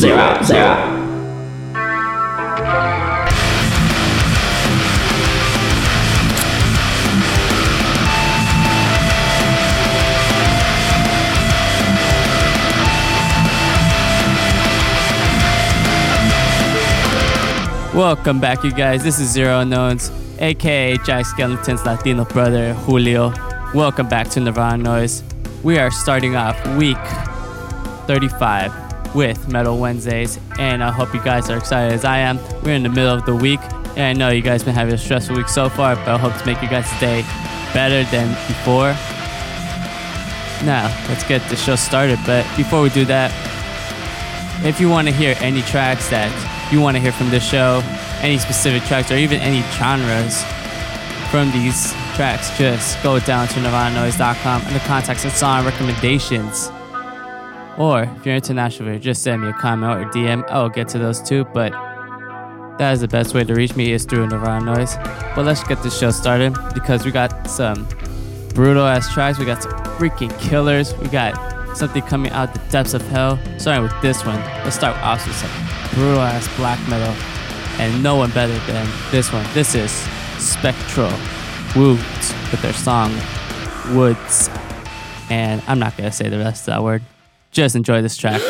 0, 0. Welcome back, you guys. This is Zero Unknowns, aka Jai Skeleton's Latino brother, Julio. Welcome back to Nirvana Noise. We are starting off week 35 with Metal Wednesdays, and I hope you guys are excited as I am. We're in the middle of the week, and I know you guys have been having a stressful week so far, but I hope to make you guys' day better than before. Now, let's get the show started, but before we do that, if you want to hear any tracks that you want to hear from this show, any specific tracks, or even any genres from these tracks, just go down to nirvananoise.com under contacts and song recommendations. Or if you're international, just send me a comment or DM. I'll get to those too, but that is the best way to reach me is through Nirvana Noise. But let's get this show started because we got some brutal ass tracks. We got some freaking killers. We got something coming out the depths of hell. Starting with this one. Let's start off with something brutal ass black metal, and no one better than this one. This is Spectral Wound with their song Woods, and I'm not gonna say the rest of that word. Just enjoy this track.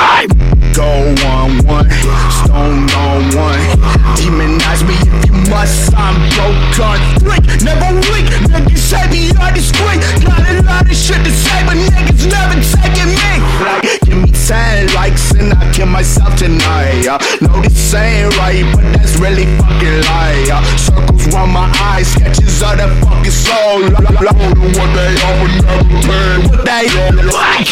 time. Go on one, stone on one. Demonize me if you must, I'm broke on flick. Never weak, niggas say me on the street. Got a lot of shit to say, but niggas never taking me. Like, give me 10 likes and I kill myself tonight. No, this ain't right, but that's really fucking lie. Circles round my eyes, sketches of the fucking soul. I don't know what they are, but never pay what they are like.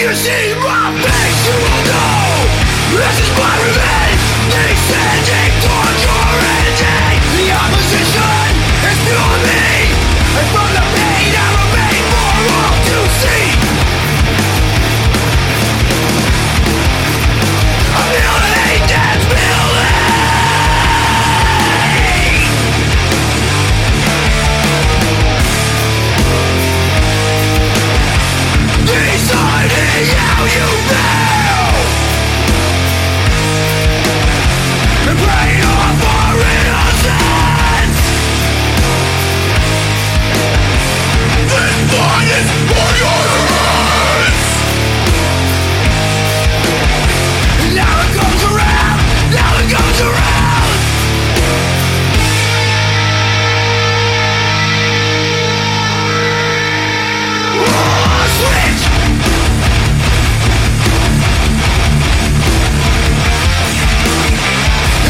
you see my face, you will know this is my revenge. Descending torture and hate. The opposition is new to me, and from the pain I remain for all to see. A villainy that's building. Deciding how you feel, the pain of our innocence. This fight is for your hands. Now it comes around, now it comes around. Switch!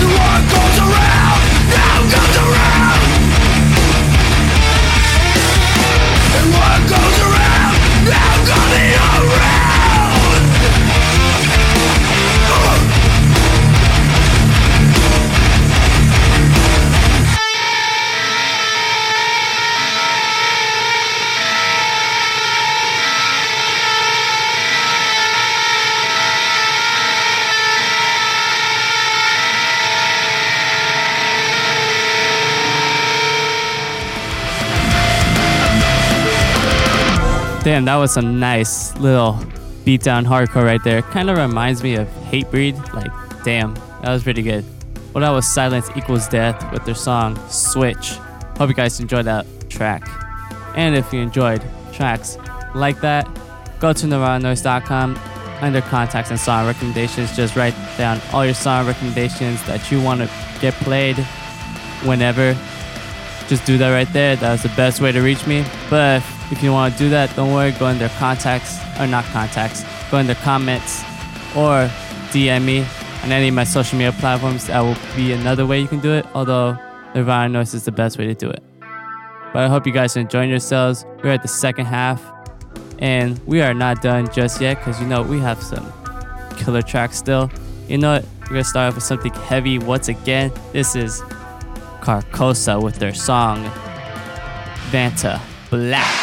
And what goes around, now comes around. And what goes around, now coming around. Damn, that was some nice little beatdown hardcore right there. Kind of reminds me of Hatebreed. Like, damn, that was pretty good. Well, that was Silence Equals Death with their song Switch. Hope you guys enjoyed that track. And if you enjoyed tracks like that, go to nirvananoise.com under contacts and song recommendations. Just write down all your song recommendations that you want to get played whenever. Just do that right there. That was the best way to reach me. But if you want to do that, don't worry, go in their contacts, or not contacts, go in their comments or DM me on any of my social media platforms. That will be another way you can do it, although Nirvana Noise is the best way to do it. But I hope you guys are enjoying yourselves. We're at the second half, and we are not done just yet because, you know, we have some killer tracks still. You know what? We're going to start off with something heavy once again. This is Carcosa with their song Vanta Black.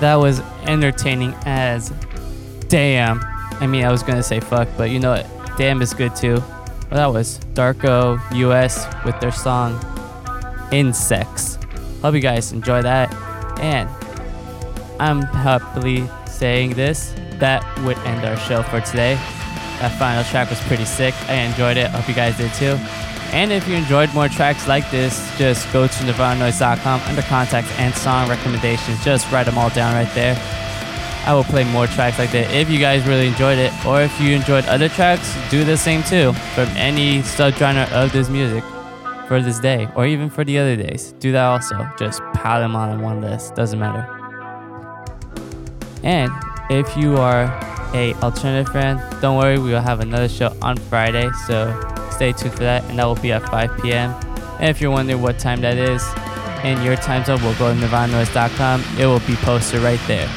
That was entertaining as damn. I mean, I was going to say fuck, but you know what? Damn is good too. Well, that was Darko US with their song Insects. Hope you guys enjoy that. And I'm happily saying this. That would end our show for today. That final track was pretty sick. I enjoyed it. Hope you guys did too. And if you enjoyed more tracks like this, just go to NirvanaNoise.com under contacts and song recommendations. Just write them all down right there. I will play more tracks like that if you guys really enjoyed it, or if you enjoyed other tracks, do the same too from any subgenre of this music for this day, or even for the other days. Do that also. Just pile them on in one list. Doesn't matter. And if you are a alternative fan, don't worry, we will have another show on Friday, so stay tuned for that, and that will be at 5 p.m. And if you're wondering what time that is and your time zone, we'll go to nirvananoise.com. It will be posted right there.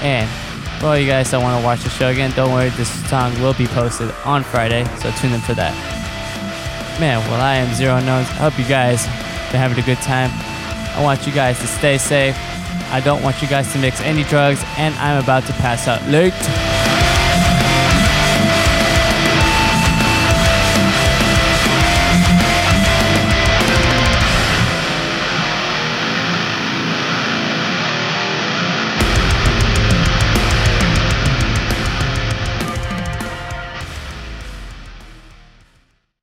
And for all you guys that want to watch the show again, don't worry, this song will be posted on Friday, so tune in for that. Man, well, I am Zero Unknowns. I hope you guys are having a good time. I want you guys to stay safe. I don't want you guys to mix any drugs, and I'm about to pass out. Luke.